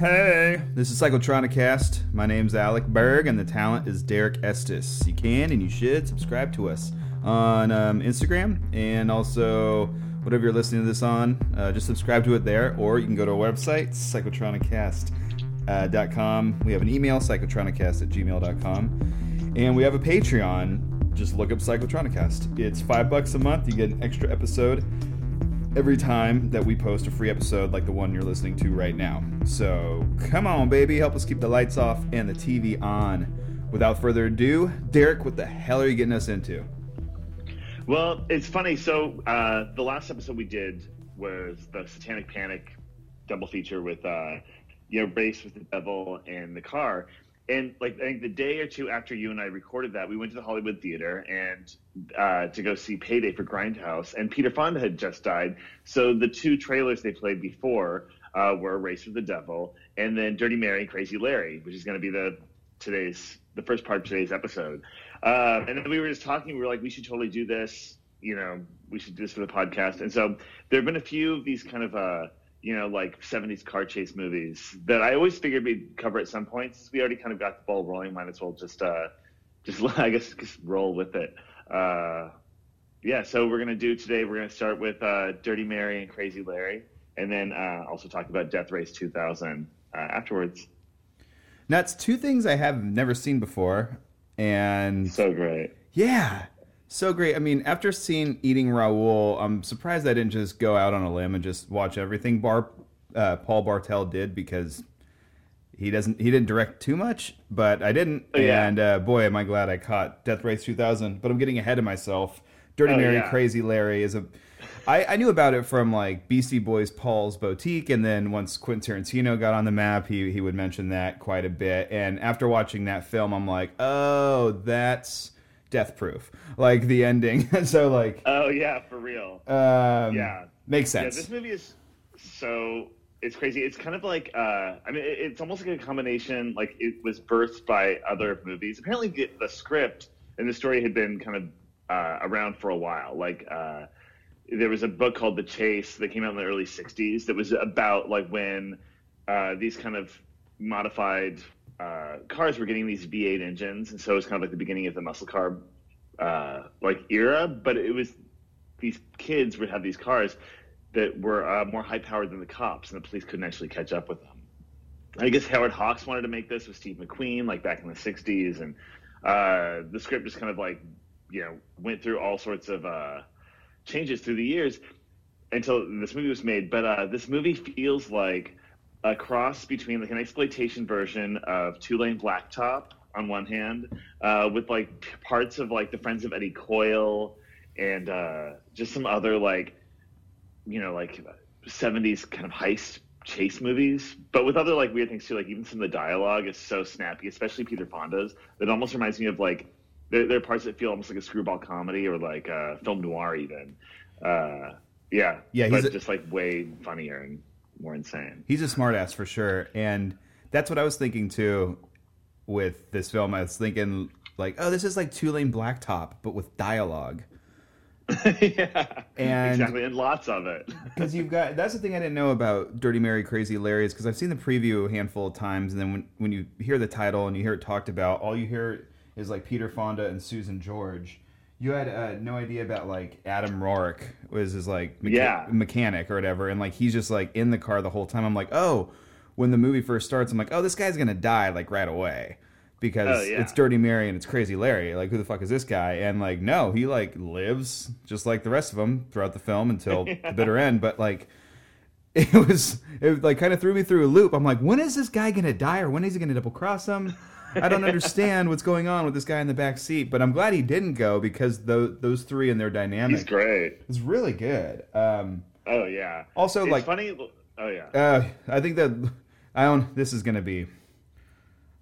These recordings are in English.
Hey, this is Psychotronicast. My name's Alec Berg, and the talent is Derek Estes. You can and you should subscribe to us on Instagram, and also whatever you're listening to this on, just subscribe to it there, or you can go to our website, psychotronicast.com. We have an email, psychotronicast@gmail.com, and we have a Patreon. Just look up Psychotronicast. It's $5 a month. You get an extra episode every time that we post a free episode like the one you're listening to right now. So come on, baby, help us keep the lights off and the TV on. Without further ado, Derek, what the hell are you getting us into? Well, it's funny. So the last episode we did was the Satanic Panic double feature with Race with the Devil and The Car. And like I think the day or two after you and I recorded that, we went to the Hollywood Theater and to go see Payday for Grindhouse. And Peter Fonda had just died, so the two trailers they played before were Race with the Devil and then Dirty Mary, Crazy Larry, which is going to be the first part of today's episode. And then we were just talking. We were like, we should totally do this. You know, we should do this for the podcast. And so there have been a few of these kind of like 70s car chase movies that I always figured we'd cover at some point. Since we already kind of got the ball rolling, might as well just roll with it. So we're going to start with Dirty Mary and Crazy Larry, and then also talk about Death Race 2000 afterwards. Now, it's two things I have never seen before. And so great. Yeah. So great. I mean, after seeing Eating Raul, I'm surprised I didn't just go out on a limb and just watch everything Paul Bartel did, because he didn't direct too much, but I didn't. Oh, yeah. And boy, am I glad I caught Death Race 2000. But I'm getting ahead of myself. Dirty Mary, Crazy Larry is I knew about it from like Beastie Boys, Paul's Boutique, and then once Quentin Tarantino got on the map, he would mention that quite a bit. And after watching that film, I'm like, oh, that's Death Proof, like the ending. So like, oh yeah, for real. Makes sense. Yeah, this movie is so, it's crazy. It's kind of like it's almost like a combination. Like, it was birthed by other movies. Apparently, the script and the story had been kind of around for a while. Like there was a book called The Chase that came out in the early '60s that was about like when these kind of modified cars were getting these V8 engines, and so it was kind of like the beginning of the muscle car era. But it was, these kids would have these cars that were more high powered than the cops, and the police couldn't actually catch up with them. I guess Howard Hawks wanted to make this with Steve McQueen, like back in the '60s, and the script just kind of like went through all sorts of changes through the years until this movie was made. But this movie feels like a cross between like an exploitation version of Two-Lane Blacktop on one hand, with like parts of like the Friends of Eddie Coyle and just some other like, like 70s kind of heist chase movies, but with other like weird things too. Like even some of the dialogue is so snappy, especially Peter Fonda's, that almost reminds me of like, there are parts that feel almost like a screwball comedy or like a film noir even. But just like way funnier and more insane. He's a smartass for sure, and that's what I was thinking too with this film. I was thinking like, oh, this is like Two-Lane Blacktop, but with dialogue. Yeah, and exactly, and lots of it. Because that's the thing I didn't know about Dirty Mary, Crazy Larry, is because I've seen the preview a handful of times, and then when you hear the title and you hear it talked about, all you hear is like Peter Fonda and Susan George. You had no idea about like Adam Roark was his like mechanic or whatever, and like he's just like in the car the whole time. I'm like, oh, when the movie first starts, I'm like, oh, this guy's gonna die like right away because it's Dirty Mary and it's Crazy Larry. Like, who the fuck is this guy? And like, no, he like lives just like the rest of them throughout the film until the bitter end. But like, it like kind of threw me through a loop. I'm like, when is this guy gonna die, or when is he gonna double cross him? I don't understand what's going on with this guy in the back seat, but I'm glad he didn't go, because those three and their dynamic is great. It's really good. Also, it's like funny. Oh yeah. I think that I don't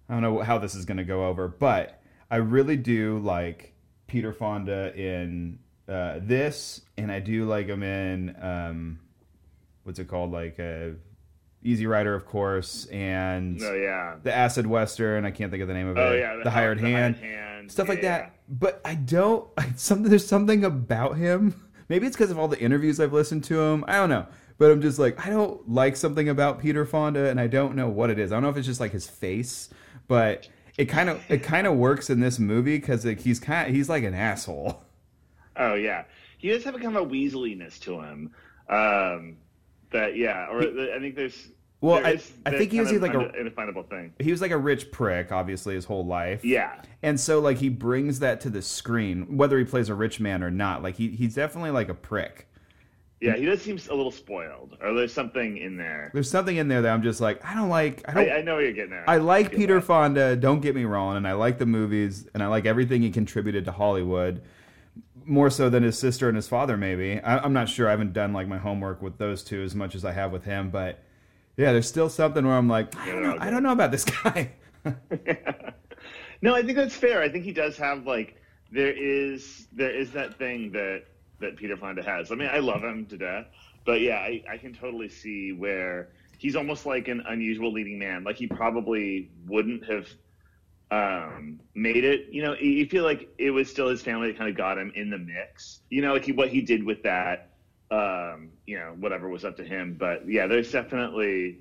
know how this is gonna go over, but I really do like Peter Fonda in this, and I do like him in Easy Rider, of course, and the acid western. I can't think of the name of it. Oh yeah, the Hired Hand, stuff like that. But there's something about him. Maybe it's because of all the interviews I've listened to him. I don't know. But I'm just like, I don't like something about Peter Fonda, and I don't know what it is. I don't know if it's just like his face, but it kind of works in this movie because like he's like an asshole. Oh yeah, he does have a kind of a weaseliness to him. I think there's. Well, I think he was like an indefinable thing. He was like a rich prick, obviously, his whole life. Yeah. And so, like, he brings that to the screen, whether he plays a rich man or not. Like, he's definitely like a prick. Yeah, he does seem a little spoiled, or there's something in there. There's something in there that I'm just like, I don't like. I know what you're getting at. I like Peter Fonda, don't get me wrong, and I like the movies, and I like everything he contributed to Hollywood. More so than his sister and his father, maybe. I'm not sure. I haven't done, like, my homework with those two as much as I have with him, but... Yeah, there's still something where I'm like, I don't know about this guy. No, I think that's fair. I think he does have, like, there is that thing that Peter Fonda has. I mean, I love him to death. But, yeah, I can totally see where he's almost like an unusual leading man. Like, he probably wouldn't have made it. You know, you feel like it was still his family that kind of got him in the mix. You know, like what he did with that. You know, whatever was up to him, but yeah, there's definitely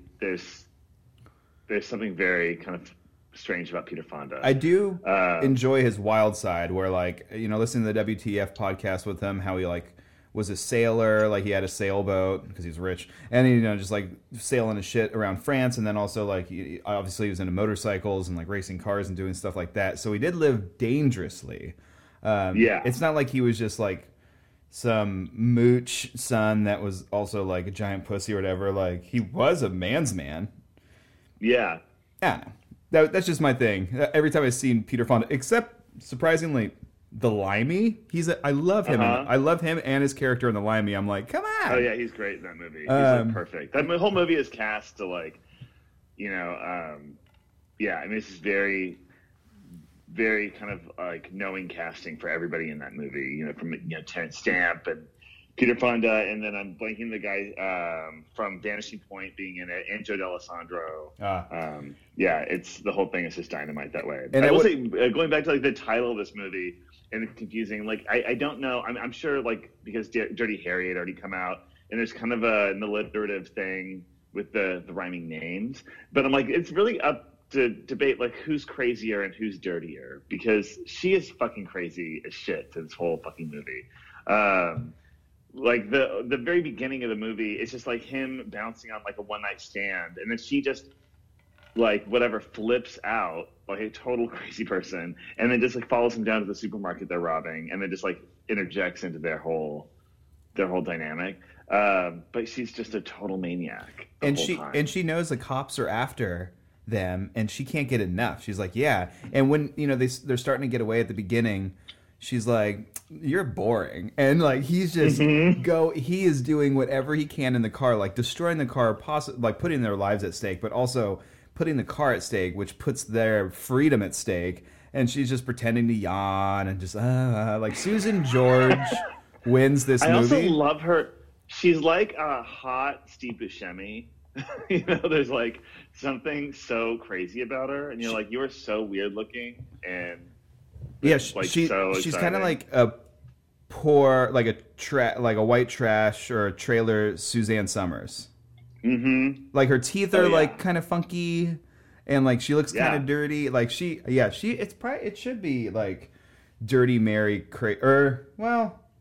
something very kind of strange about Peter Fonda. I do enjoy his wild side, where like, you know, listening to the WTF podcast with him, how he like was a sailor, like he had a sailboat because he was rich, and you know, just like sailing his shit around France, and then also like obviously he was into motorcycles and like racing cars and doing stuff like that. So he did live dangerously. Yeah, it's not like he was just like some mooch son that was also like a giant pussy or whatever. Like he was a man's man. Yeah. Yeah. That's just my thing. Every time I've seen Peter Fonda, except surprisingly The Limey, I love him. Uh-huh. I love him and his character in The Limey. I'm like, come on. Oh yeah. He's great in that movie. He's like perfect. That whole movie is cast to like, you know, yeah, I mean, this is very, very kind of like knowing casting for everybody in that movie, you know, from, you know, Terrence Stamp and Peter Fonda, and then I'm blanking the guy from Vanishing Point being in it, and Joe D'Alessandro. Yeah, it's the whole thing is just dynamite that way. And I will say, going back to like the title of this movie and it's confusing, like I don't know, I'm sure like because Dirty Harry had already come out, and there's kind of an alliterative thing with the rhyming names, but I'm like, it's really up to debate like who's crazier and who's dirtier, because she is fucking crazy as shit to this whole fucking movie. Like the very beginning of the movie, it's just like him bouncing on like a one night stand, and then she just like whatever flips out like a total crazy person, and then just like follows him down to the supermarket they're robbing, and then just like interjects into their whole dynamic. But she's just a total maniac, and she knows the cops are after them, and she can't get enough. She's like, yeah. And when, you know, they're starting to get away at the beginning, she's like, you're boring. And like, he's just he is doing whatever he can in the car, like destroying the car, like putting their lives at stake, but also putting the car at stake, which puts their freedom at stake. And she's just pretending to yawn and just, like Susan George wins this movie. I also love her. She's like a hot Steve Buscemi. You know, there's like something so crazy about her, and you're like, you are so weird looking, and yeah, she's kind of like a poor, like a white trash or a trailer Suzanne Summers. Mm-hmm. Like her teeth are like kind of funky, and like she looks kind of dirty. Like she it's probably should be like Dirty Mary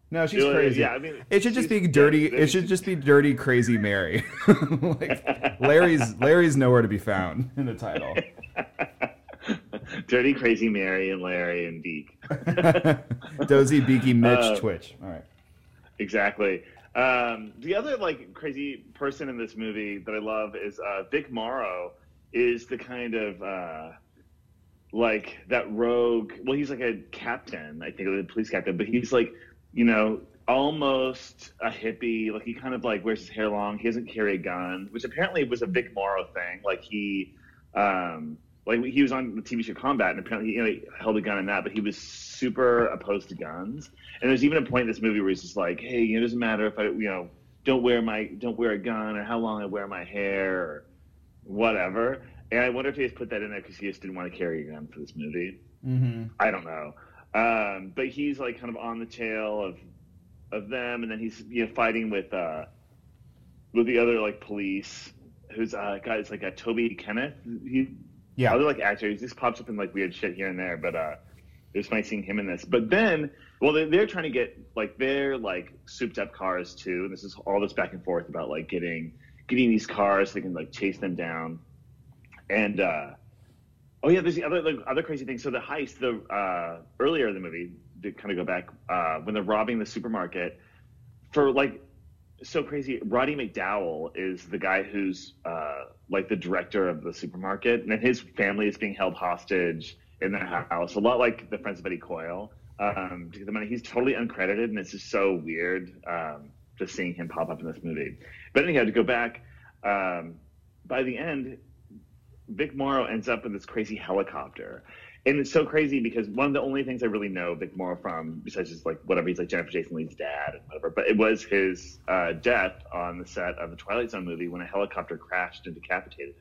No, she's crazy. Yeah, I mean, it should just be dirty. It should just be Dirty Crazy Mary. Like Larry's nowhere to be found in the title. Dirty Crazy Mary and Larry and Deke. Dozy Beaky Mitch Twitch. All right. Exactly. The other like crazy person in this movie that I love is Vic Morrow. Is the kind of like that rogue. Well, he's like a captain, I think, a police captain, but he's like, you know, almost a hippie. Like he kind of like wears his hair long. He doesn't carry a gun, which apparently was a Vic Morrow thing. Like he was on the TV show Combat, and apparently he held a gun in that, but he was super opposed to guns. And there's even a point in this movie where he's just like, hey, it doesn't matter if I, you know, don't wear a gun, or how long I wear my hair, or whatever. And I wonder if he just put that in there because he just didn't want to carry a gun for this movie. Mm-hmm. I don't know. But he's like kind of on the tail of them, and then he's, you know, fighting with with the other like police, who's guy is like a Toby Kenneth. Yeah, other like actor. He just pops up in like weird shit here and there, but it was nice seeing him in this. But then, well, they're trying to get like their like souped up cars too. And this is all this back and forth about like getting these cars so they can like chase them down. And oh yeah, there's the other crazy thing. So the heist, the earlier in the movie, to kind of go back when they're robbing the supermarket for like. So crazy. Roddy McDowall is the guy who's like the director of the supermarket, and then his family is being held hostage in their house, a lot like the Friends of Eddie Coyle. To get the money, he's totally uncredited, and it's just so weird just seeing him pop up in this movie. But anyhow, to go back, by the end, Vic Morrow ends up in this crazy helicopter. And it's so crazy because one of the only things I really know Vic Morrow from, besides just like whatever, he's like Jennifer Jason Leigh's dad and whatever, but it was his death on the set of the Twilight Zone movie when a helicopter crashed and decapitated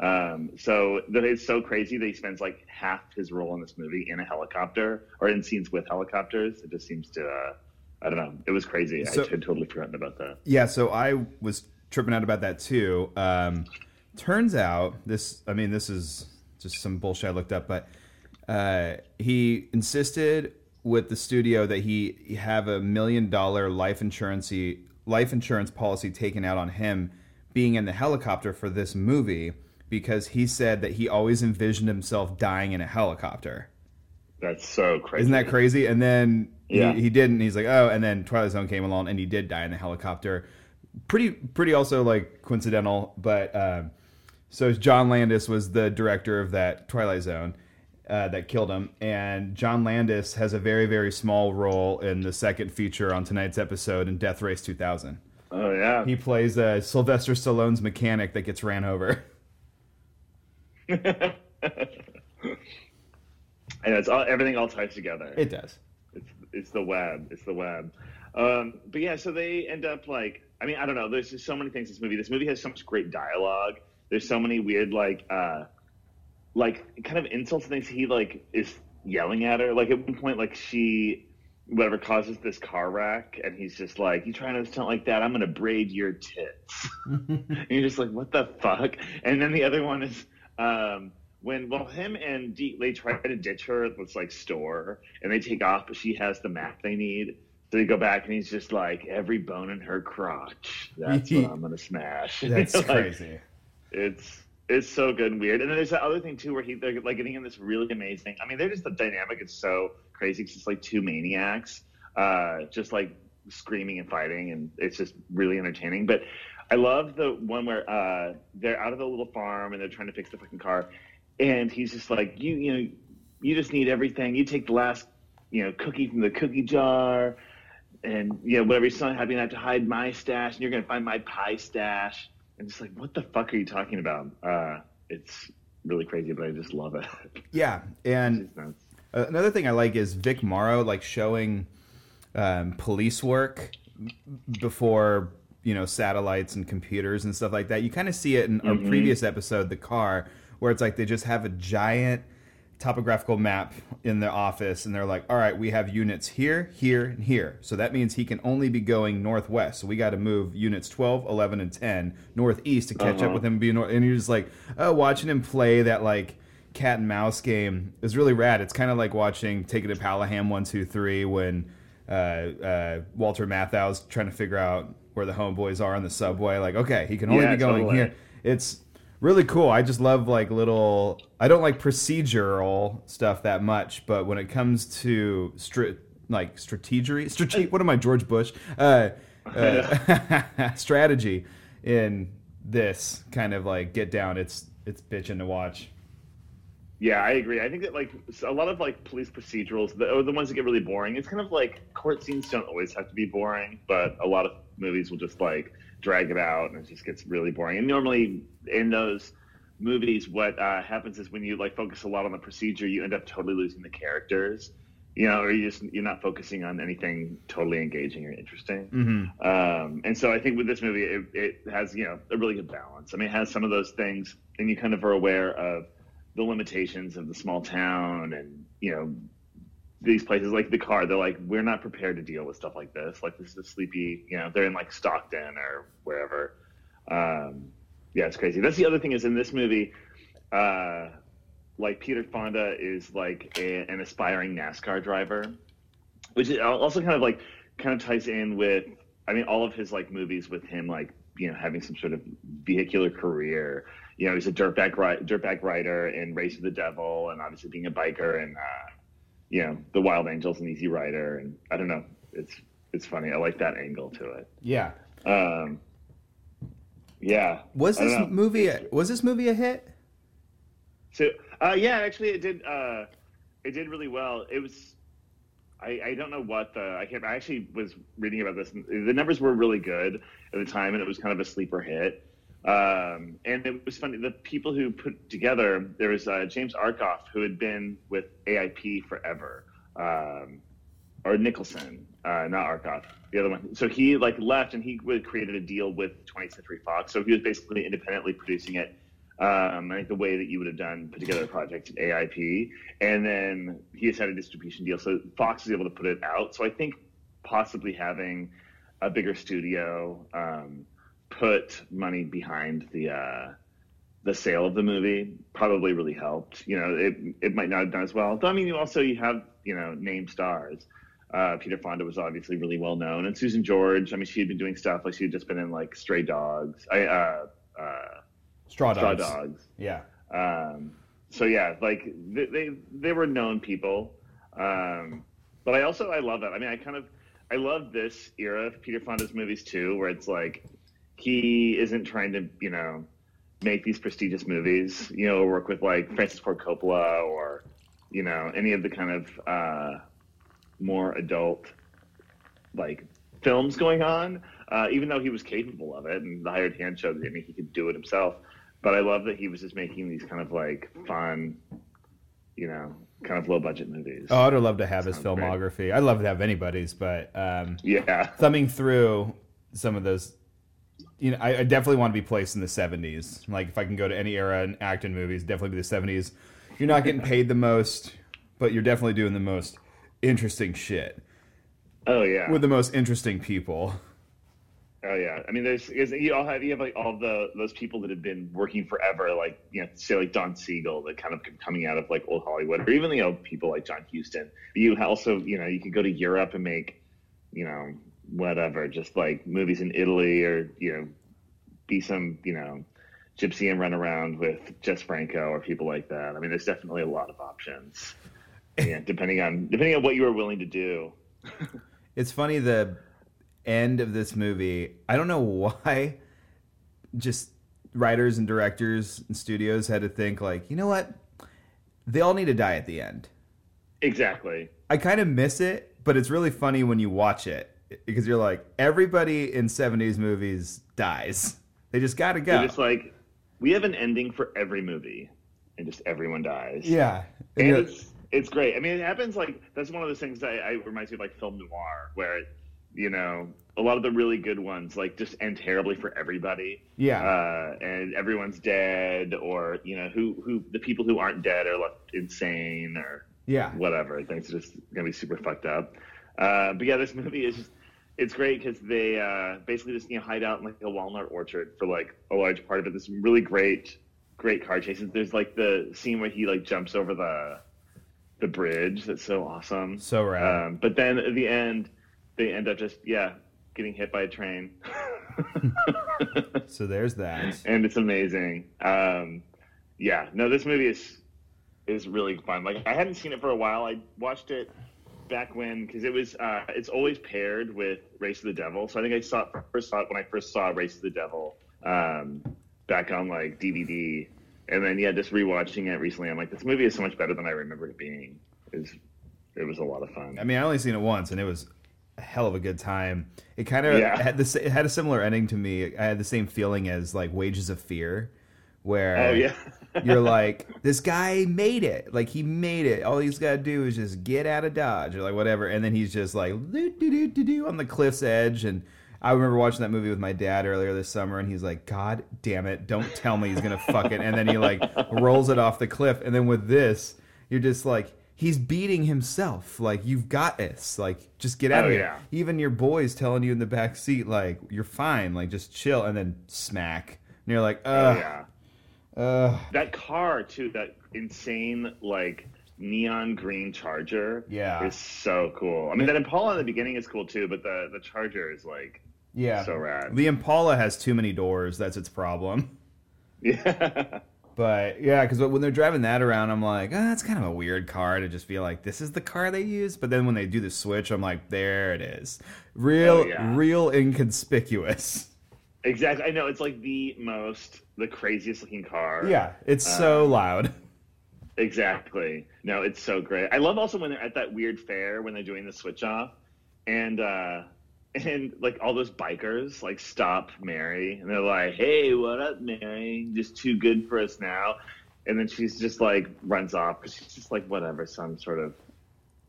him. So it's so crazy that he spends like half his role in this movie in a helicopter or in scenes with helicopters. It just seems to, I don't know. It was crazy. So, I had totally forgotten about that. Yeah. So I was tripping out about that too. Turns out this is just some bullshit I looked up, but he insisted with the studio that he have a $1 million life insurance policy taken out on him being in the helicopter for this movie because he said that he always envisioned himself dying in a helicopter. That's so crazy. Isn't that crazy? And then he didn't. He's like, oh, and then Twilight Zone came along and he did die in the helicopter. Pretty also like coincidental, but so John Landis was the director of that Twilight Zone. That killed him, and John Landis has a very, very small role in the second feature on tonight's episode in Death Race 2000. Oh, yeah. He plays Sylvester Stallone's mechanic that gets ran over. And it's everything ties together. It does. It's the web. It's the web. But yeah, so they end up like, I don't know. There's just so many things in this movie. This movie has so much great dialogue. There's so many weird, like kind of insults, things he like is yelling at her. Like at one point, like she, whatever, causes this car wreck, and he's just like, "You trying to stunt like that? I'm gonna braid your tits." And you're just like, "What the fuck?" And then the other one is him and Dee, they try to ditch her at this like store, and they take off, but she has the map they need. So they go back, and he's just like, "Every bone in her crotch, that's what I'm gonna smash." That's like, crazy. It's so good and weird. And then there's that other thing, too, where they're like getting in this really amazing... they're just... the dynamic is so crazy. It's just like two maniacs just like screaming and fighting, and it's just really entertaining. But I love the one where they're out of the little farm and they're trying to fix the fucking car. And he's just like, you know, you just need everything. You take the last, cookie from the cookie jar and, whatever. You're so happy enough to hide my stash, and you're going to find my pie stash. And just like, what the fuck are you talking about? It's really crazy, but I just love it. Yeah, and another thing I like is Vic Morrow, like showing police work before satellites and computers and stuff like that. You kind of see it in our previous episode, The Car, where it's like they just have a giant topographical map in the office, and they're like, all right, we have units here, here, and here. So that means he can only be going northwest. So we got to move units 12, 11, and 10 northeast to catch up with him. And you're just like, oh, watching him play that like cat and mouse game is really rad. It's kind of like watching Take It to Palaham 1, 2, 3 when Walter Matthau's trying to figure out where the homeboys are on the subway. Like, okay, he can only be going here. It's really cool. I just love like little... I don't like procedural stuff that much, but when it comes to strategy, what am I, George Bush? Strategy in this kind of like get down, it's bitching to watch. Yeah, I agree. I think that like a lot of like police procedurals, the ones that get really boring, it's kind of like court scenes don't always have to be boring, but a lot of movies will just like drag it out and it just gets really boring. And normally in those movies, what happens is when you like focus a lot on the procedure, you end up totally losing the characters, or you're not focusing on anything totally engaging or interesting. And so I think with this movie, it has a really good balance. It has some of those things, and you kind of are aware of the limitations of the small town and these places like The Car, they're like, we're not prepared to deal with stuff like this. Like, this is a sleepy, you know, they're in like Stockton or wherever. Yeah, it's crazy. That's the other thing is in this movie, like Peter Fonda is like an aspiring NASCAR driver, which also kind of ties in with, I mean, all of his like movies with him, like, you know, having some sort of vehicular career. You know, he's a dirtbag rider in Race with the Devil, and obviously being a biker and, you know, the Wild Angels and Easy Rider, and I don't know, it's funny. I like that angle to it. Yeah. Yeah. Was this movie a hit? So yeah, actually it did really well. It was, I don't know what the, I actually was reading about this. The numbers were really good at the time, and it was kind of a sleeper hit. And it was funny, the people who put together, there was James Arkoff, who had been with AIP forever, or Nicholson, not Arkoff, the other one. So he like left, and he created a deal with 20th Century Fox. So he was basically independently producing it, I think the way that you would have done, put together a project at AIP. And then he had a distribution deal, so Fox was able to put it out. So I think possibly having a bigger studio, put money behind the sale of the movie probably really helped. You know, it might not have done as well. But I mean, you have, you know, name stars. Peter Fonda was obviously really well known, and Susan George. I mean, she had been doing stuff like she had just been in like Stray Dogs. Straw Dogs. Yeah. So yeah, like they were known people. But I love that. I mean, I love this era of Peter Fonda's movies too, where it's like, he isn't trying to, you know, make these prestigious movies, you know, work with like Francis Ford Coppola or, you know, any of the kind of more adult like films going on, even though he was capable of it. And The Hired Hand showed that, I mean, he could do it himself. But I love that he was just making these kind of like fun, you know, kind of low budget movies. Oh, I'd love to have his filmography. Great. I'd love to have anybody's, but yeah, thumbing through some of those. You know, I definitely want to be placed in the 70s. Like, if I can go to any era and act in movies, definitely be the 70s. You're not getting paid the most, but you're definitely doing the most interesting shit. Oh, yeah. With the most interesting people. Oh, yeah. I mean, you have like all those people that have been working forever, like, you know, say like Don Siegel, that kind of coming out of like old Hollywood, or even, you know, people like John Huston. But you also, you know, you could go to Europe and make, you know, whatever, just like movies in Italy, or, you know, be some, you know, gypsy and run around with Jess Franco or people like that. I mean, there's definitely a lot of options. Yeah, depending on what you are willing to do. It's funny, the end of this movie, I don't know why, just writers and directors and studios had to think like, you know what? They all need to die at the end. Exactly. I kind of miss it, but it's really funny when you watch it. Because you're like, everybody in 70s movies dies. They just gotta go. It's like, we have an ending for every movie, and just everyone dies. Yeah. And it's great. I mean, it happens like, that's one of those things that I reminds me of like film noir, where, you know, a lot of the really good ones like just end terribly for everybody. Yeah. And everyone's dead, or, you know, who the people who aren't dead are left insane, or yeah, whatever. Things are just gonna be super fucked up. But yeah, this movie is just, it's great because they basically just, you know, hide out in like a walnut orchard for like a large part of it. There's some really great car chases. There's like the scene where he like jumps over the bridge. That's so awesome. So rad. But then at the end, they end up just, yeah, getting hit by a train. So there's that. And it's amazing. Yeah, no, this movie is really fun. Like, I hadn't seen it for a while. I watched it back when, because it was it's always paired with Race of the Devil, so I think I first saw Race of the Devil back on like DVD, and then yeah, just rewatching it recently, I'm like, this movie is so much better than I remember it being. It was a lot of fun. I mean, I only seen it once, and it was a hell of a good time. It kind of had a similar ending to me. I had the same feeling as like Wages of Fear, where, oh, yeah. You're like, this guy made it. Like, he made it. All he's got to do is just get out of Dodge, or like whatever. And then he's just like, doo, doo, doo, doo, doo, on the cliff's edge. And I remember watching that movie with my dad earlier this summer, and he's like, God damn it, don't tell me he's going to fuck it. And then he like rolls it off the cliff. And then with this, you're just like, he's beating himself. Like, you've got this. Like, just get out of here. Yeah. Even your boy's telling you in the back seat, like, you're fine. Like, just chill. And then smack. And you're like, that car, too, that insane, like, neon green Charger is so cool. I mean, that Impala in the beginning is cool, too, but the Charger is, like, so rad. The Impala has too many doors. That's its problem. Yeah. But, yeah, because when they're driving that around, I'm like, that's kind of a weird car to just be like, this is the car they use. But then when they do the switch, I'm like, there it is. Real inconspicuous. Exactly. I know. It's like the craziest looking car. Yeah. It's so loud. Exactly. No, it's so great. I love also when they're at that weird fair when they're doing the switch off. And, like, all those bikers, like, stop Mary. And they're like, hey, what up, Mary? Just too good for us now. And then she's just, like, runs off. Because she's just, like, whatever, some sort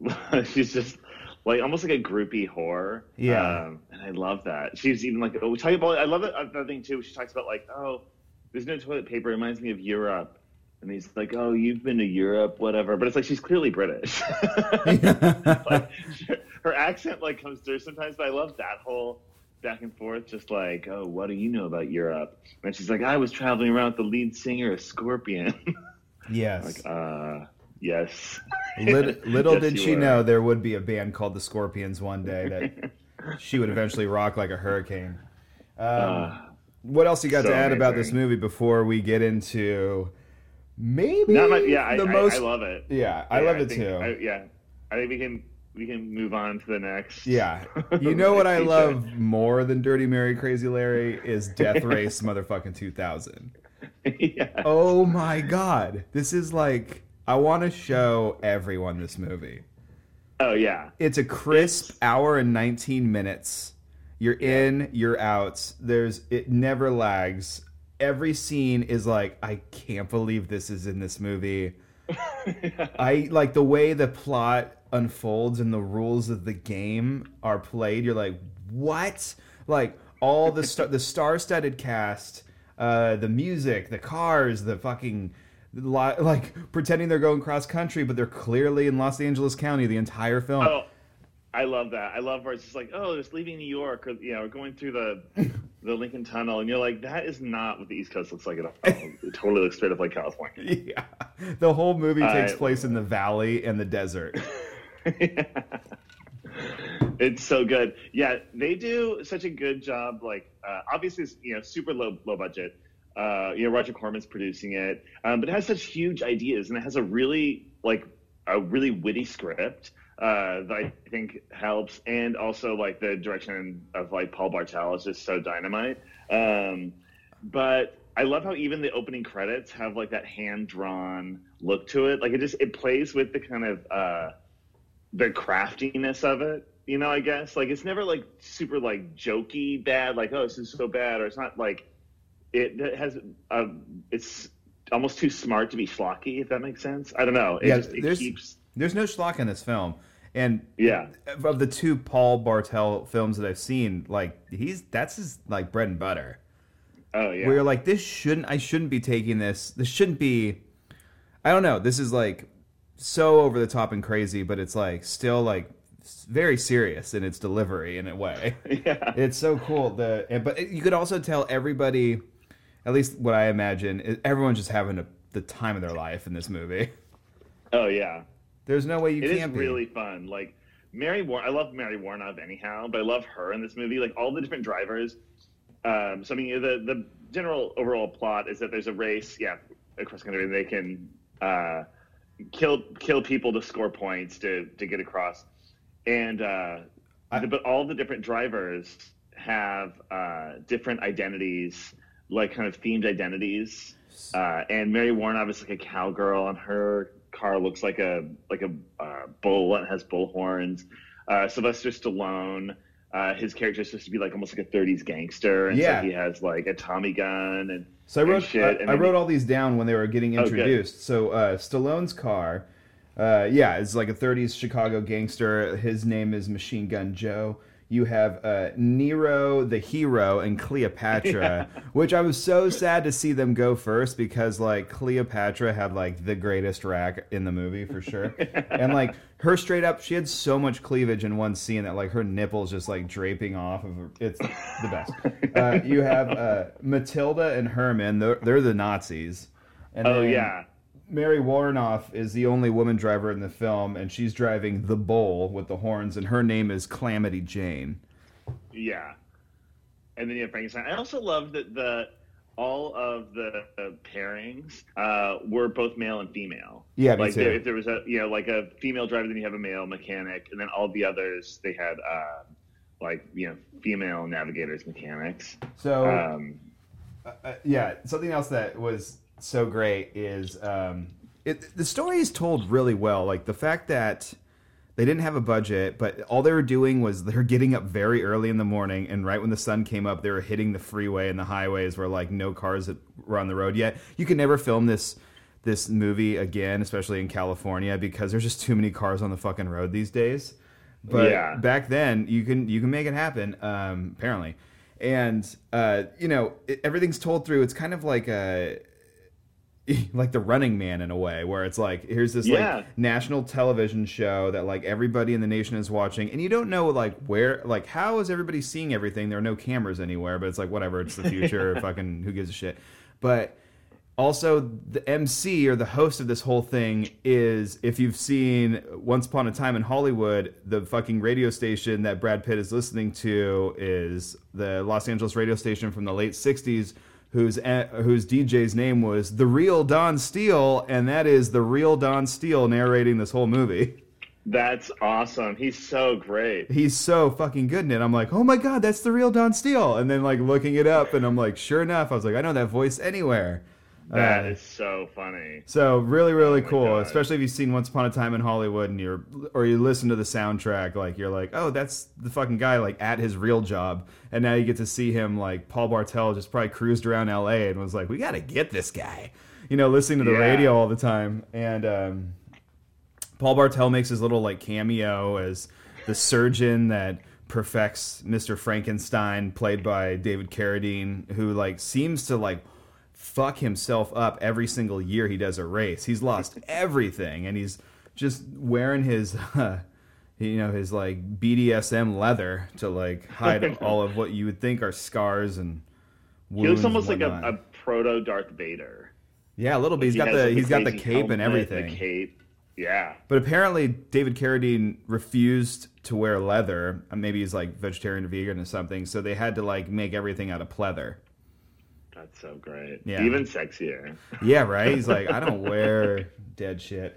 of... she's just, like, almost like a groupie whore. Yeah. And I love that. She's even, like... oh, I love that other thing, too. She talks about, like, oh, there's no toilet paper. It reminds me of Europe. And he's like, oh, you've been to Europe, whatever. But it's like, she's clearly British. Like, her accent, like, comes through sometimes, but I love that whole back and forth, just like, oh, what do you know about Europe? And she's like, I was traveling around with the lead singer of Scorpion. Yes. Like, yes. Little yes, did she know there would be a band called the Scorpions one day that she would eventually rock like a hurricane. What else you got to add about this movie before we get into... Maybe I love it. Yeah, I love it too. I think we can move on to the next. Yeah, you know what I love more than Dirty Mary, Crazy Larry is Death Race motherfucking 2000. Yes. Oh my God, this is like I want to show everyone this movie. Oh yeah, it's a crisp hour and 19 minutes. You're in, you're out. It never lags. Every scene is like, I can't believe this is in this movie. I like the way the plot unfolds and the rules of the game are played. You're like, what? Like all the star-studded cast, the music, the cars, the fucking like pretending they're going cross country, but they're clearly in Los Angeles County the entire film. Oh, I love that. I love where it's just like, oh, just leaving New York, or we're going through the Lincoln Tunnel, and you're like, that is not what the East Coast looks like at all. It totally looks straight up like California. Yeah, the whole movie takes place in the valley and the desert. Yeah. It's so good. Yeah, they do such a good job. Like, obviously, it's, super low budget. Roger Corman's producing it, but it has such huge ideas, and it has a really witty script. That I think helps, and also like the direction of like Paul Bartel is just so dynamite. But I love how even the opening credits have like that hand-drawn look to it. Like it plays with the kind of the craftiness of it. I guess like it's never like super like jokey bad. Like oh, this is so bad, or it's not like it has it's almost too smart to be schlocky. If that makes sense, I don't know. There's no schlock in this film. And of the two Paul Bartel films that I've seen, like that's his like bread and butter. Oh yeah. Where you're like, I shouldn't be taking this. This shouldn't be, I don't know. This is like so over the top and crazy, but it's like still like very serious in its delivery in a way. Yeah. It's so cool. But you could also tell everybody, at least what I imagine, everyone's just having the time of their life in this movie. Oh yeah. There's no way you can't be. It is really fun. Like I love Mary Woronov anyhow, but I love her in this movie. Like all the different drivers. So I mean, the general overall plot is that there's a race, across country. They can kill people to score points to get across, and but all the different drivers have different identities, like kind of themed identities. And Mary Woronov is like a cowgirl, and her car looks like a bull and has bull horns. Sylvester Stallone, his character is supposed to be like almost like a 30s gangster, and so he has like a Tommy gun and so I wrote all these down when they were getting introduced. Stallone's car, is like a 30s Chicago gangster. His name is Machine Gun Joe. You have Nero, the hero, and Cleopatra, which I was so sad to see them go first because, like, Cleopatra had, like, the greatest rack in the movie for sure. And, like, her straight up, she had so much cleavage in one scene that, like, her nipples just, like, draping off of her. It's the best. You have Matilda and Herman. They're the Nazis. And oh, yeah. Mary Woronov is the only woman driver in the film, and she's driving the bull with the horns, and her name is Calamity Jane. Yeah. And then you have Frankenstein. I also loved that all of the pairings were both male and female. Yeah, me too. If there was a, you know, like a female driver, then you have a male mechanic, and then all the others, they had, female navigators, mechanics. So, something else that was so great is the story is told really well. Like, the fact that they didn't have a budget, but all they were doing was they were getting up very early in the morning, and right when the sun came up, they were hitting the freeway and the highways where, like, no cars were on the road yet. You could never film this movie again, especially in California, because there's just too many cars on the fucking road these days. But back then, you can make it happen, apparently. And everything's told through. It's kind of like a like The Running Man in a way, where it's like, here's this like national television show that, like, everybody in the nation is watching, and you don't know, like, where, like, how is everybody seeing everything? There are no cameras anywhere, but it's like, whatever, it's the future. Fucking who gives a shit. But also, the MC or the host of this whole thing is, if you've seen Once Upon a Time in Hollywood, the fucking radio station that Brad Pitt is listening to is the Los Angeles radio station from the late 60s, whose DJ's name was The Real Don Steele, and that is The Real Don Steele narrating this whole movie. That's awesome. He's so great. He's so fucking good in it. I'm like, oh my God, that's The Real Don Steele. And then, like, looking it up, and I'm like, sure enough, I was like, I know that voice anywhere. That is so funny. So really, really cool, God. Especially if you've seen Once Upon a Time in Hollywood and you listen to the soundtrack, like, you're like, oh, that's the fucking guy, like, at his real job. And now you get to see him, like, Paul Bartel just probably cruised around LA and was like, we got to get this guy, listening to the radio all the time. And Paul Bartel makes his little, like, cameo as the surgeon that perfects Mr. Frankenstein, played by David Carradine, who, like, seems to, like, fuck himself up every single year he does a race. He's lost everything, and he's just wearing his his, like, BDSM leather to, like, hide all of what you would think are scars and wounds. He looks almost like a proto Darth Vader. Yeah, a little bit. He's got the cape and everything. The cape. Yeah. But apparently David Carradine refused to wear leather. Maybe he's, like, vegetarian or vegan or something, so they had to, like, make everything out of pleather. That's so great. Yeah. Even sexier. Yeah, right? He's like, I don't wear dead shit.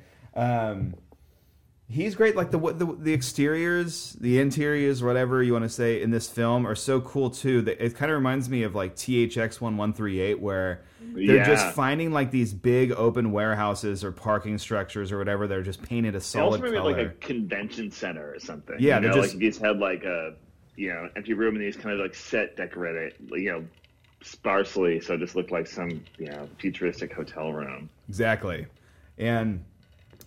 He's great. Like, the exteriors, the interiors, whatever you want to say, in this film are so cool, too. It kind of reminds me of, like, THX 1138, where they're just finding, like, these big open warehouses or parking structures or whatever. They're just painted a solid color. It also made, like, a convention center or something. Yeah, they just had, like, a, empty room, and these kind of, like, set decorated, sparsely, so it just looked like some futuristic hotel room. Exactly. And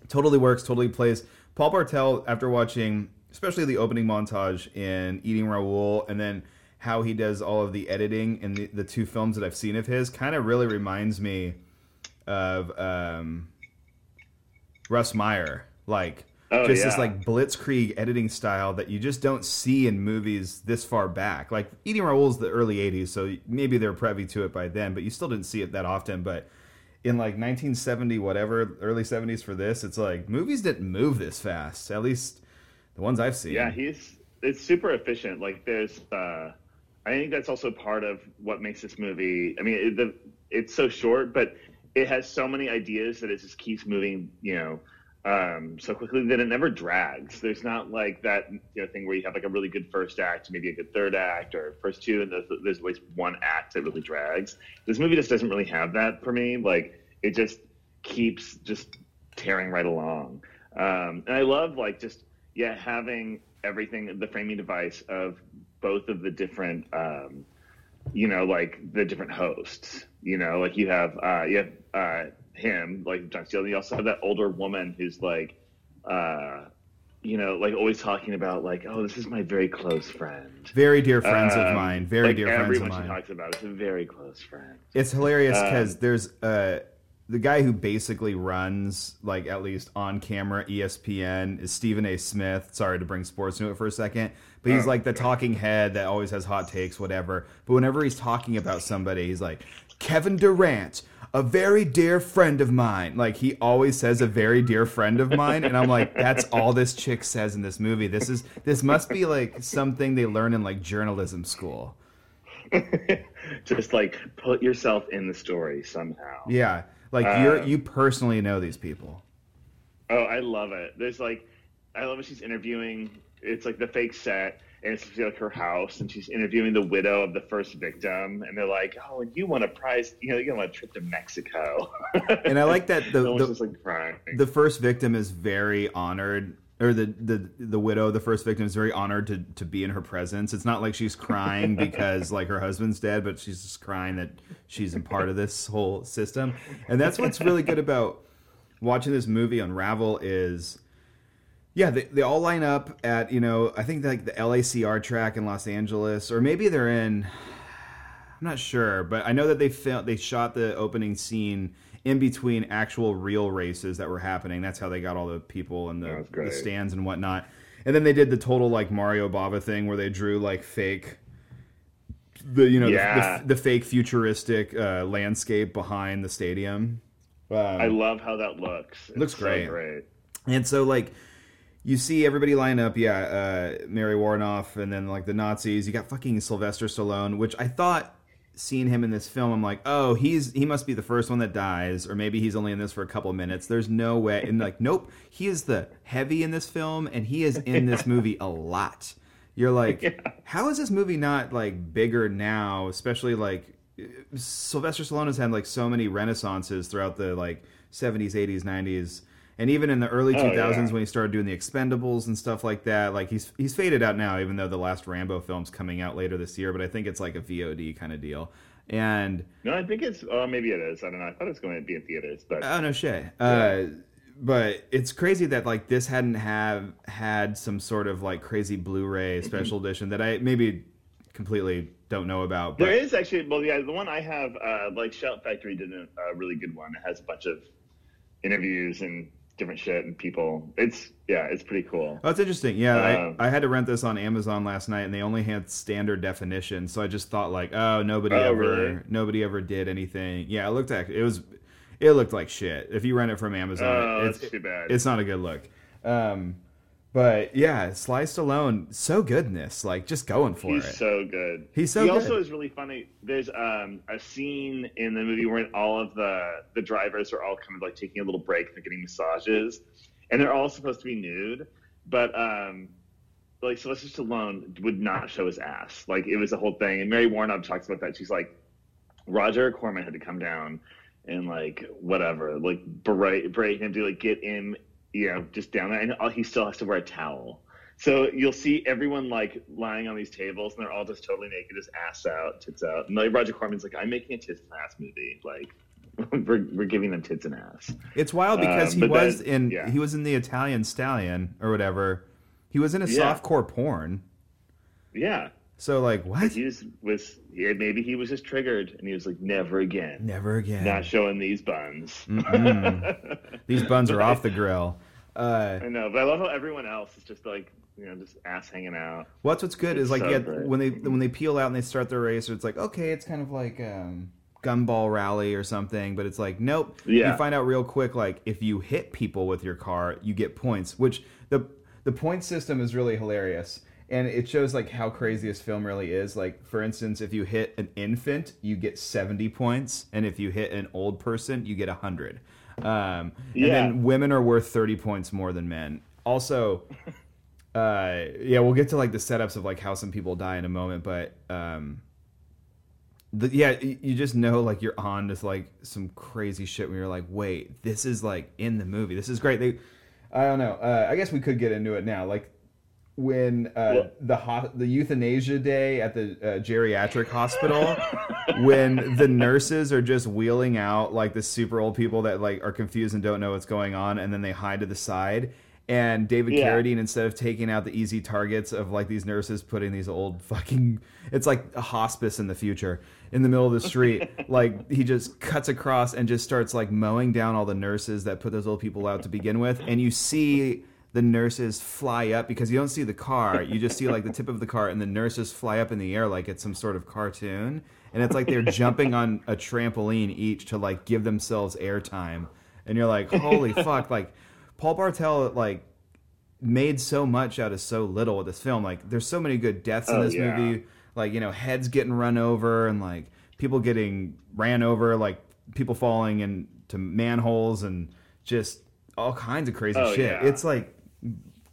totally works, totally plays. Paul Bartel, after watching especially the opening montage in Eating Raul, and then how he does all of the editing in the two films that I've seen of his, kind of really reminds me of Russ Meyer. Like, this, like, blitzkrieg editing style that you just don't see in movies this far back. Like, Eating Raul's the early 80s, so maybe they're privy to it by then, but you still didn't see it that often. But in, like, 1970, whatever, early 70s for this, it's like, movies didn't move this fast, at least the ones I've seen. Yeah, it's super efficient. Like, there's, I think that's also part of what makes this movie, I mean, it's so short, but it has so many ideas that it just keeps moving, so quickly that it never drags. There's not, like, that thing where you have, like, a really good first act, maybe a good third act, or first two, and there's at least one act that really drags. This movie just doesn't really have that for me. Like, it just keeps just tearing right along. And I love, like, just having everything, the framing device of both of the different, the different hosts. Like, you have him, like John Steele, and you also have that older woman who's like you know, like always talking about like, oh, this is my very close friend. Very dear friends of mine. Very like dear friends of mine. Everyone she talks about is a very close friend. It's hilarious because there's the guy who basically runs, like at least on camera, ESPN is Stephen A. Smith. Sorry to bring sports into it for a second. But he's like the talking head that always has hot takes, whatever. But whenever he's talking about somebody, he's like, Kevin Durant, a very dear friend of mine. Like, he always says a very dear friend of mine. And I'm like, that's all this chick says in this movie. This must be like something they learn in like journalism school. Just like put yourself in the story somehow. Yeah. Like you personally know these people. Oh, I love it. There's like, I love it. She's interviewing. It's like the fake set, and it's like her house, and she's interviewing the widow of the first victim, and they're like, "Oh, and you want a prize? You know, you want a trip to Mexico." And I like that the first victim is very honored, or the widow of the first victim is very honored to be in her presence. It's not like she's crying because like her husband's dead, but she's just crying that she's a part of this whole system. And that's what's really good about watching this movie unravel is. Yeah, they all line up at, you know, I think like the LACR track in Los Angeles, or maybe they're in, I'm not sure, but I know that they shot the opening scene in between actual real races that were happening. That's how they got all the people and the stands and whatnot. And then they did the total like Mario Bava thing where they drew like fake, the fake futuristic landscape behind the stadium. I love how that looks. It looks great. So great. And so like. You see everybody line up, Mary Woronov, and then, like, the Nazis. You got fucking Sylvester Stallone, which I thought, seeing him in this film, I'm like, oh, he must be the first one that dies, or maybe he's only in this for a couple of minutes. There's no way. And, like, nope, he is the heavy in this film, and he is in this movie a lot. You're like, how is this movie not, like, bigger now, especially, like, Sylvester Stallone has had, like, so many renaissances throughout the, like, 70s, 80s, 90s. And even in the early 2000s when he started doing the Expendables and stuff like that, like he's faded out now, even though the last Rambo film's coming out later this year. But I think it's like a VOD kind of deal. And no, I think it's maybe it is. I don't know. I thought it was going to be in theaters, but oh no shit. Yeah. But it's crazy that like this hadn't had some sort of like crazy Blu-ray special edition that I maybe completely don't know about. But... There is actually, the one I have, like Shout Factory did a really good one. It has a bunch of interviews and different shit and people. It's pretty cool. Oh, it's interesting. Yeah, I had to rent this on Amazon last night, and they only had standard definition. So I just thought like, nobody ever did anything. Yeah, it looked like shit. If you rent it from Amazon, it's too bad. It's not a good look. But yeah, Sly Stallone, so good in this. Like just going for it. He's so good. He also is really funny. There's a scene in the movie where all of the drivers are all kind of like taking a little break. They're getting massages, and they're all supposed to be nude, but like Sylvester Stallone would not show his ass. Like it was a whole thing. And Mary Woronov talks about that. She's like, Roger Corman had to come down and like whatever, like berate him to like get him. Yeah, just down there, and he still has to wear a towel. So you'll see everyone like lying on these tables, and they're all just totally naked, just ass out, tits out. And like, Roger Corman's like, "I'm making a tits and ass movie. Like, we're giving them tits and ass." It's wild because he was in the Italian Stallion or whatever. He was in a softcore porn. Yeah. So like what? Maybe he was just triggered, and he was like, "Never again, never again, not showing these buns." These buns are off the grill. I know, but I love how everyone else is just like, you know, just ass hanging out. Well, that's what's good is like, so when they peel out and they start their race, it's like, okay, it's kind of like Gumball Rally or something, but it's like, nope. Yeah. You find out real quick, like if you hit people with your car, you get points, which the point system is really hilarious. And it shows, like, how crazy this film really is. Like, for instance, if you hit an infant, you get 70 points. And if you hit an old person, you get 100. And then women are worth 30 points more than men. Also, we'll get to, like, the setups of, like, how some people die in a moment. But, you just know, like, you're on to, like, some crazy shit where you're like, wait, this is, like, in the movie. This is great. I don't know. I guess we could get into it now. Like... When the euthanasia day at the geriatric hospital, when the nurses are just wheeling out like the super old people that like are confused and don't know what's going on, and then they hide to the side, And David Carradine, instead of taking out the easy targets of like these nurses, putting these old fucking, it's like a hospice in the future, in the middle of the street. Like he just cuts across and just starts like mowing down all the nurses that put those old people out to begin with. And you see the nurses fly up, because you don't see the car. You just see like the tip of the car, and the nurses fly up in the air like it's some sort of cartoon. And it's like they're jumping on a trampoline each to like give themselves airtime. And you're like, holy fuck, like, Paul Bartel like made so much out of so little with this film. Like there's so many good deaths in this movie. Like, you know, heads getting run over and like people getting ran over, like people falling into manholes and just all kinds of crazy shit. Yeah. It's like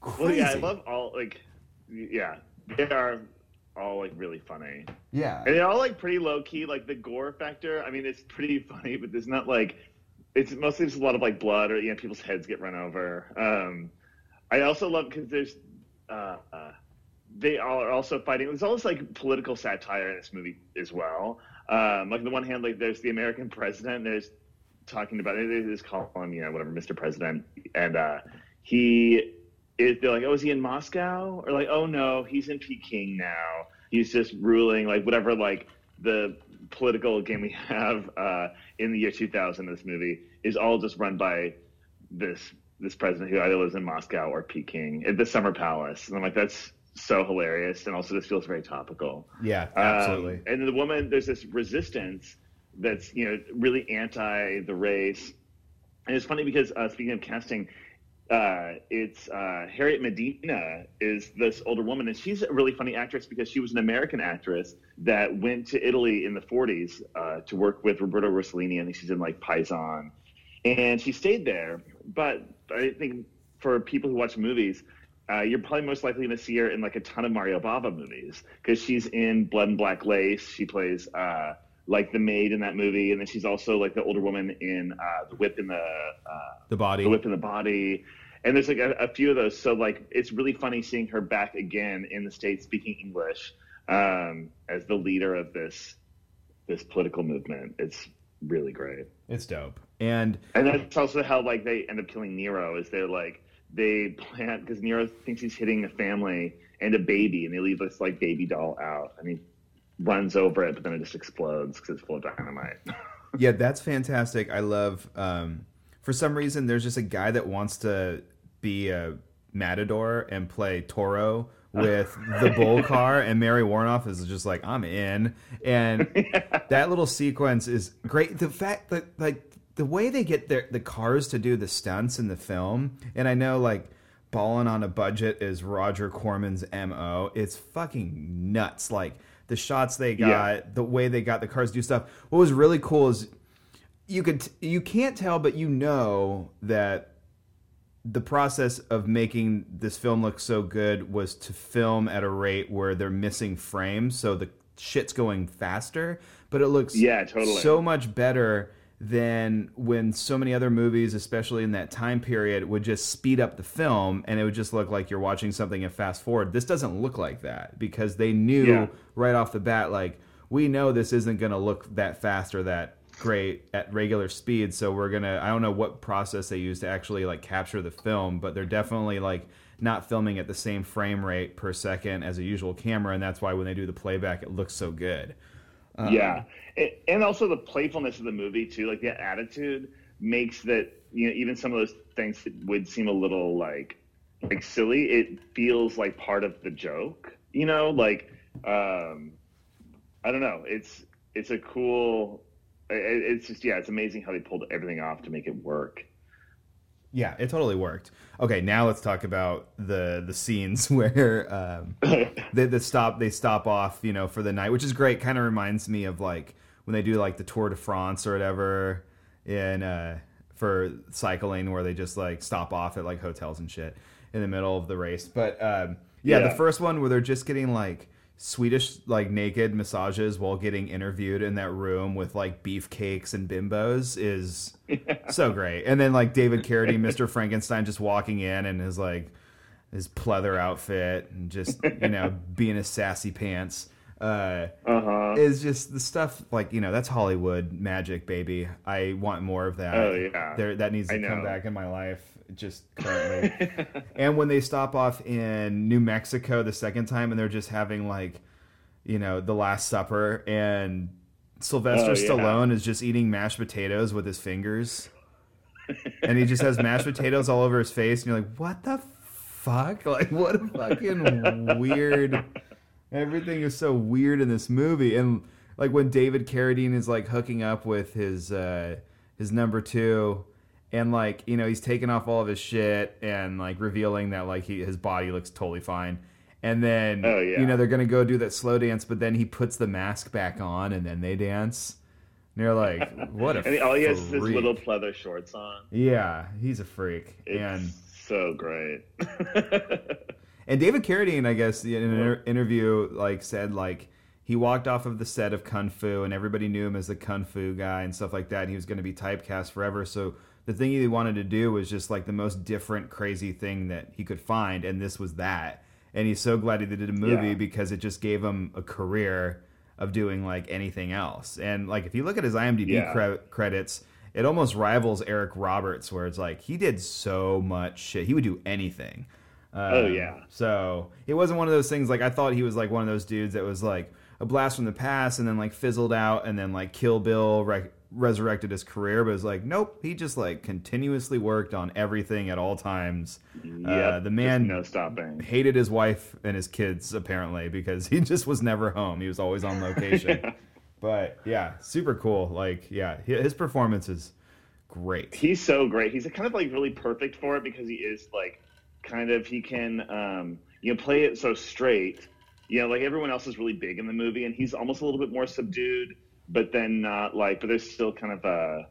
crazy. Well, yeah, I love all like they are all like really funny. Yeah. And they're all like pretty low key, like the gore factor. I mean, it's pretty funny, but there's not like, it's mostly just a lot of like blood or, you know, people's heads get run over. I also love because there's, they all are also fighting. There's all this like political satire in this movie as well. Like on the one hand, like there's the American president, and there's talking about it. They just call him, you know, whatever, Mr. President. And he is, they're like, oh, is he in Moscow? Or like, oh no, he's in Peking now. He's just ruling like whatever, like the political game we have in the year 2000 in this movie is all just run by this president who either lives in Moscow or Peking at the Summer Palace. And I'm like, that's so hilarious. And also this feels very topical. Yeah, absolutely. And the woman, there's this resistance that's, you know, really anti the race. And it's funny because speaking of casting, it's Harriet Medina is this older woman, and she's a really funny actress because she was an American actress that went to Italy in the 40s to work with Roberto Rossellini, and she's in like Paisan, and she stayed there. But I think for people who watch movies, you're probably most likely going to see her in like a ton of Mario Bava movies because she's in Blood and Black Lace. She plays like the maid in that movie, and then she's also like the older woman in The Whip in the Body. The Whip in the Body. And there's like a few of those. So like, it's really funny seeing her back again in the States speaking English as the leader of this political movement. It's really great. It's dope. And that's also how like they end up killing Nero, is they're like, they plant, because Nero thinks he's hitting a family and a baby, and they leave this like baby doll out. I mean, runs over it, but then it just explodes because it's full of dynamite. Yeah, that's fantastic. I love, for some reason, there's just a guy that wants to be a matador and play Toro with the bull car, and Mary Woronov is just like, I'm in. And that little sequence is great. The fact that, like, the way they get the cars to do the stunts in the film, and I know, like, balling on a budget is Roger Corman's MO. It's fucking nuts. Like, the shots they got, the way they got the cars to do stuff. What was really cool is you can't tell, but you know that the process of making this film look so good was to film at a rate where they're missing frames, so the shit's going faster, but it looks so much better than when so many other movies, especially in that time period, would just speed up the film and it would just look like you're watching something and fast forward. This doesn't look like that because they knew right off the bat, like, we know this isn't going to look that fast or that great at regular speed. So we're going to, I don't know what process they use to actually like capture the film, but they're definitely like not filming at the same frame rate per second as a usual camera. And that's why when they do the playback, it looks so good. And also the playfulness of the movie too, like the attitude makes that, you know, even some of those things that would seem a little like silly, it feels like part of the joke, you know, like, I don't know. It's a cool, it's just, it's amazing how they pulled everything off to make it work. Yeah, it totally worked. Okay, now let's talk about the scenes where they stop off, you know, for the night, which is great. Kind of reminds me of like when they do like the Tour de France or whatever in for cycling, where they just like stop off at like hotels and shit in the middle of the race. But the first one where they're just getting like Swedish like naked massages while getting interviewed in that room with like beefcakes and bimbos is so great. And then like David Carradine, Mr. Frankenstein, just walking in and is like his pleather outfit and just, you know, being his sassy pants. is just the stuff like, you know, that's Hollywood magic, baby. I want more of that. Oh yeah, that needs to come back in my life just currently. And when they stop off in New Mexico the second time and they're just having like, you know, the Last Supper, and Sylvester Stallone is just eating mashed potatoes with his fingers. And he just has mashed potatoes all over his face, and you're like, what the fuck? Like, what a fucking weird... Everything is so weird in this movie. And, like, when David Carradine is, like, hooking up with his number two, and, like, you know, he's taking off all of his shit and, like, revealing that, like, his body looks totally fine. And then, you know, they're going to go do that slow dance, but then he puts the mask back on, and then they dance. And you're like, what a freak. And all he has is his little pleather shorts on. Yeah, he's a freak. It's so great. And David Carradine, I guess, in an interview, like, said, like, he walked off of the set of Kung Fu, and everybody knew him as the Kung Fu guy and stuff like that, and he was going to be typecast forever. So the thing he wanted to do was just, like, the most different, crazy thing that he could find, and this was that. And he's so glad he did a movie because it just gave him a career of doing, like, anything else. And, like, if you look at his IMDb credits, it almost rivals Eric Roberts, where it's like, he did so much shit. He would do anything. So it wasn't one of those things, like, I thought he was, like, one of those dudes that was, like, a blast from the past and then, like, fizzled out and then, like, Kill Bill resurrected his career. But it was like, nope, he just, like, continuously worked on everything at all times. The man no stopping. Hated his wife and his kids, apparently, because he just was never home. He was always on location. But, yeah, super cool. Like, yeah, his performance is great. He's so great. He's kind of, like, really perfect for it because he is, like, kind of, he can, you know, play it so straight. You know, like, everyone else is really big in the movie, and he's almost a little bit more subdued, but then not, like, but there's still kind of a,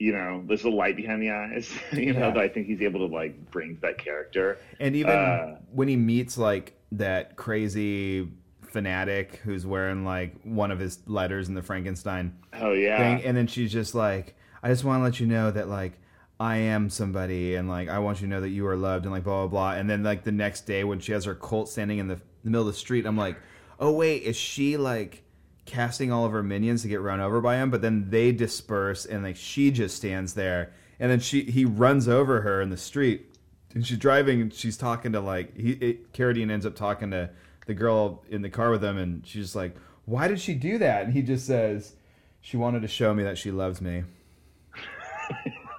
you know, there's a light behind the eyes, you know, that I think he's able to, like, bring to that character. And even when he meets, like, that crazy fanatic who's wearing, like, one of his letters in the Frankenstein thing, and then she's just like, I just want to let you know that, like, I am somebody, and, like, I want you to know that you are loved, and, like, blah, blah, blah. And then, like, the next day when she has her cult standing in the middle of the street, I'm like, oh, wait, is she, like, casting all of her minions to get run over by him? But then they disperse, and, like, she just stands there. And then he runs over her in the street, and she's driving, and she's talking to, like, Carradine ends up talking to the girl in the car with him, and she's just like, why did she do that? And he just says, she wanted to show me that she loves me.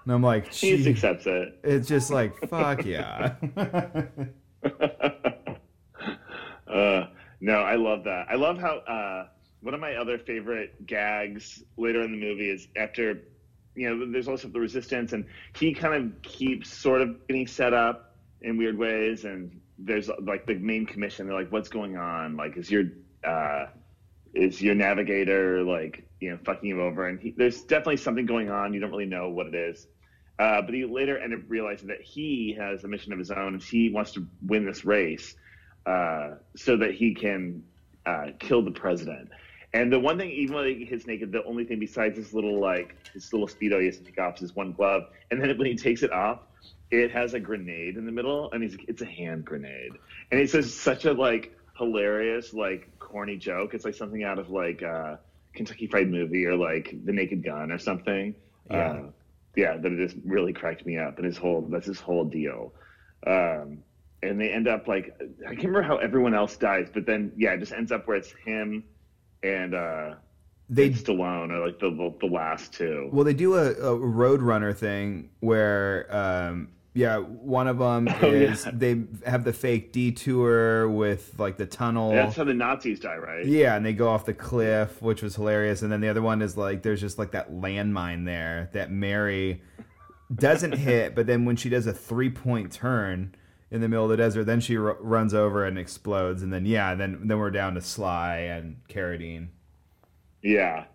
And I'm like, she just accepts it. It's just like, fuck yeah. No, I love that. I love how one of my other favorite gags later in the movie is after, you know, there's also the resistance, and he kind of keeps sort of getting set up in weird ways, and there's, like, the main commission. They're like, what's going on? Like, is your navigator, like, you know, fucking him over? And there's definitely something going on. You don't really know what it is. But he later ended up realizing that he has a mission of his own. He wants to win this race so that he can kill the president. And the one thing, even when he gets naked, the only thing besides his little Speedo he has to take off is his one glove. And then when he takes it off, it has a grenade in the middle, and it's a hand grenade. And it's just such a, like, hilarious, like, corny joke. It's like something out of, like, Kentucky Fried Movie or, like, The Naked Gun or something. That it just really cracked me up, and that's his whole deal. And they end up, like, I can't remember how everyone else dies, but then it just ends up where it's him and Stallone are, like, the last two. Well, they do a Roadrunner thing where one of them is they have the fake detour with, like, the tunnel. That's how the Nazis die, right? Yeah, and they go off the cliff, which was hilarious. And then the other one is, like, there's just, like, that landmine there that Mary doesn't hit. But then when she does a three-point turn in the middle of the desert, then she runs over and explodes. And then, then we're down to Sly and Carradine. Yeah.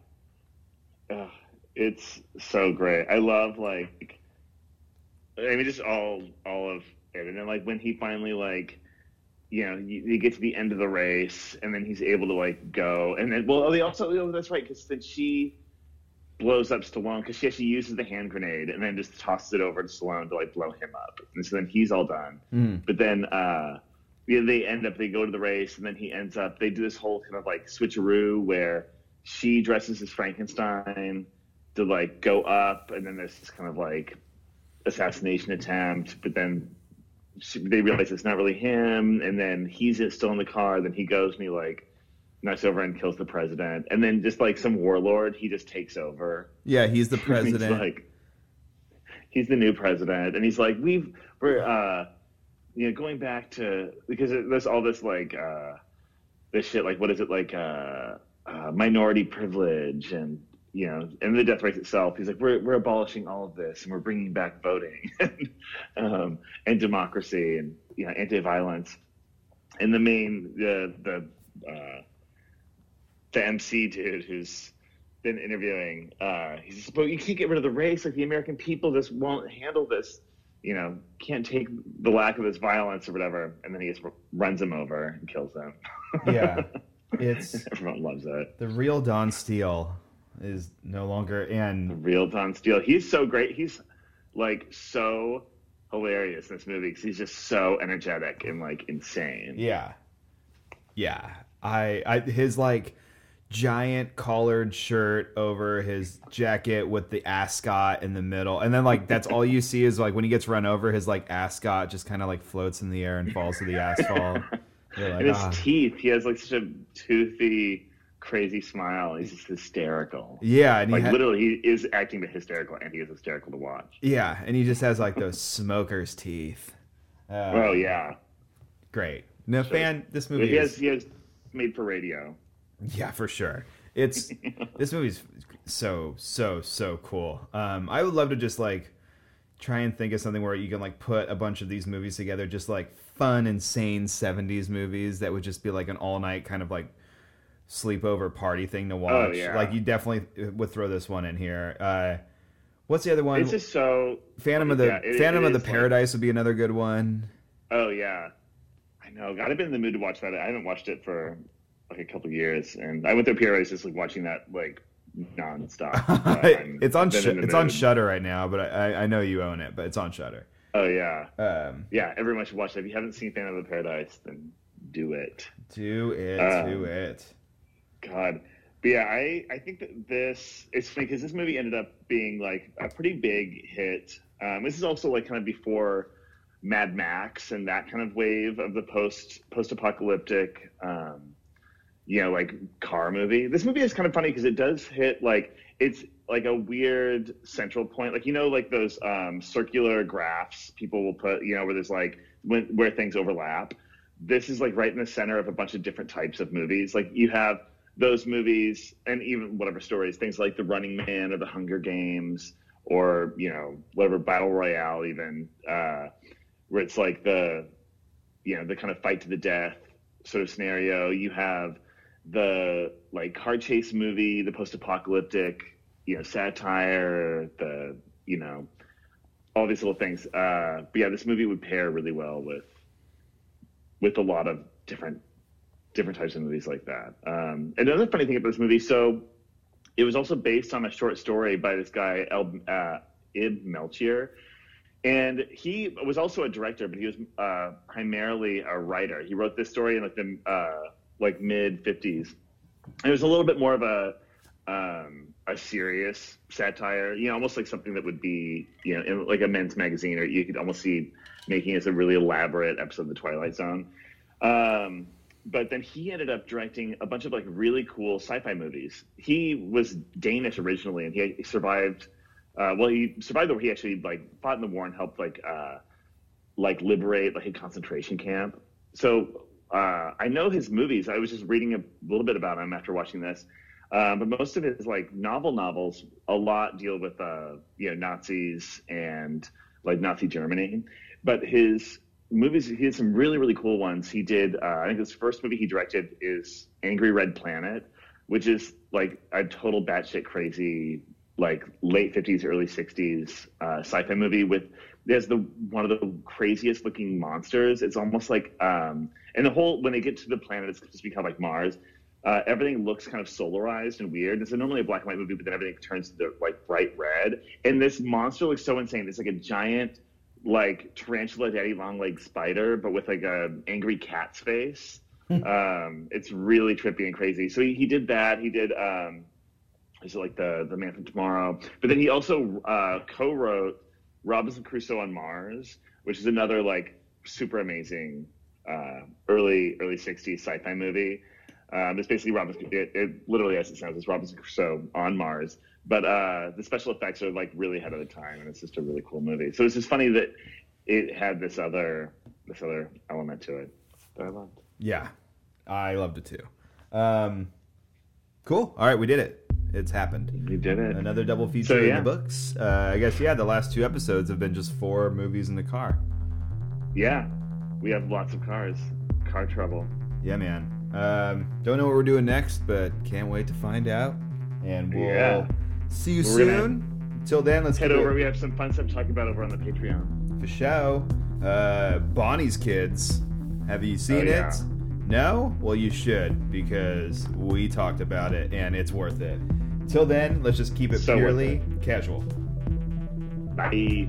It's so great. I love, like... I mean, just all of it. And then, like, when he finally, like, you know, you get to the end of the race, and then he's able to, like, go. And then, well, they also, that's right, because then she blows up Stallone, because she actually uses the hand grenade and then just tosses it over to Stallone to, like, blow him up. And so then he's all done. Mm. But then they end up, they go to the race, and then he ends up, they do this whole kind of like switcheroo where she dresses as Frankenstein to like go up, and then there's this kind of like assassination attempt, but then they realize it's not really him, and then he's still in the car, then he goes and he like knocks over and kills the president, and then just like some warlord, he just takes over. Yeah, he's the president. He's like, he's the new president, and he's like, we're you know, going back to, because there's all this like this shit, like what is it, like minority privilege, and you know, and the death race itself. He's like, we're abolishing all of this, and we're bringing back voting, and democracy, and you know, anti-violence. And the MC dude who's been interviewing, he's like, but you can't get rid of the race. Like the American people just won't handle this. You know, can't take the lack of this violence or whatever. And then he just runs him over and kills him. Yeah, it's everyone loves that. The Real Don Steele is no longer in. The Real Don Steele. He's so great. He's like so hilarious in this movie because he's just so energetic and like insane. Yeah, yeah. I his like giant collared shirt over his jacket with the ascot in the middle, and then like that's all you see is like when he gets run over, his like ascot just kind of like floats in the air and falls to the asphalt. You're like, and his teeth. He has like such a toothy, crazy smile. He's just hysterical. Yeah, and like literally he is acting but hysterical, and he is hysterical to watch. Yeah, and he just has like those smoker's teeth. Oh yeah, great. No, sure. Fan, this movie he has made for radio. Yeah, for sure. It's this movie's so cool. I would love to just like try and think of something where you can like put a bunch of these movies together, just like fun, insane 70s movies that would just be like an all night kind of like sleepover party thing to watch. Oh, yeah. Like you definitely would throw this one in here. What's the other one? It's just so Phantom of the Paradise would be another good one. Oh yeah, I know. God, I've been in the mood to watch that. I haven't watched it for like a couple years, and I went through a period just like watching that like nonstop. It's on Shudder right now, but I know you own it, but it's on Shudder. Oh yeah, yeah. Everyone should watch it. If you haven't seen Phantom of the Paradise, then do it. God. But yeah, I think that this, it's funny because this movie ended up being like a pretty big hit. This is also like kind of before Mad Max and that kind of wave of the post-apocalyptic, you know, like car movie. This movie is kind of funny because it does hit like, it's like a weird central point. Like, you know, like those circular graphs people will put, you know, where there's like, where things overlap. This is like right in the center of a bunch of different types of movies. Like you have those movies and even whatever stories, things like The Running Man or The Hunger Games or, you know, whatever Battle Royale even, where it's like the, you know, the kind of fight to the death sort of scenario. You have the like car chase movie, the post-apocalyptic, you know, satire, the, you know, all these little things. But yeah, this movie would pair really well with a lot of different types of movies like that. Another funny thing about this movie, so it was also based on a short story by this guy, Ib Melchior. And he was also a director, but he was primarily a writer. He wrote this story in like the mid-50s. It was a little bit more of a serious satire, you know, almost like something that would be, you know, in like a men's magazine, or you could almost see making as a really elaborate episode of The Twilight Zone. But then he ended up directing a bunch of like really cool sci-fi movies. He was Danish originally, and he survived. He survived the war. He actually like fought in the war and helped like liberate like a concentration camp. So I know his movies. I was just reading a little bit about him after watching this. But most of his like novels a lot deal with you know, Nazis and like Nazi Germany. But his movies, he had some really, really cool ones. He did, I think his first movie he directed is Angry Red Planet, which is like a total batshit crazy, like late 50s, early 60s sci-fi movie with, there's one of the craziest looking monsters. It's almost like, and the whole, when they get to the planet, it's supposed to become like Mars. Everything looks kind of solarized and weird. It's normally a black and white movie, but then everything turns to the, like bright red. And this monster looks so insane. It's like a giant like Tarantula Daddy Long Leg Spider, but with like a angry cat's face. It's really trippy and crazy. So he did that. He did is it like the Man from Tomorrow, but then he also co-wrote Robinson Crusoe on Mars, which is another like super amazing early 60s sci-fi movie. It's basically Robinson. It literally, as it sounds, it's Robinson Crusoe on Mars. But the special effects are like really ahead of the time, and it's just a really cool movie. So it's just funny that it had this other element to it that I loved. Yeah, I loved it too. Cool. All right, we did it. It's happened. We did it. Another double feature in the books. I guess the last two episodes have been just four movies in the car. Yeah, we have lots of cars. Car trouble. Yeah, man. Don't know what we're doing next, but can't wait to find out. And we'll see you soon. Until then, let's head over. We have some fun stuff to talk about over on the Patreon. For show. Bonnie's Kids. Have you seen it? No? Well, you should, because we talked about it and it's worth it. Till then, let's just keep it purely casual. Bye.